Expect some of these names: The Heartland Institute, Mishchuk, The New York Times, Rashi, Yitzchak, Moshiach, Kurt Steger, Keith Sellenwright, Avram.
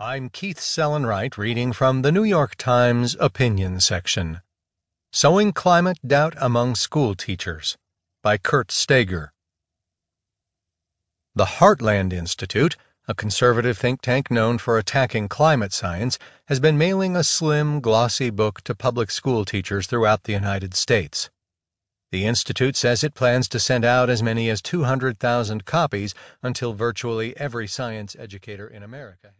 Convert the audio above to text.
I'm Keith Sellenwright reading from the New York Times opinion section. Sowing Climate Doubt Among School Teachers by Kurt Steger. The Heartland Institute, a conservative think tank known for attacking climate science, has been mailing a slim, glossy book to public school teachers throughout the United States. The Institute says it plans to send out as many as 200,000 copies until virtually every science educator in America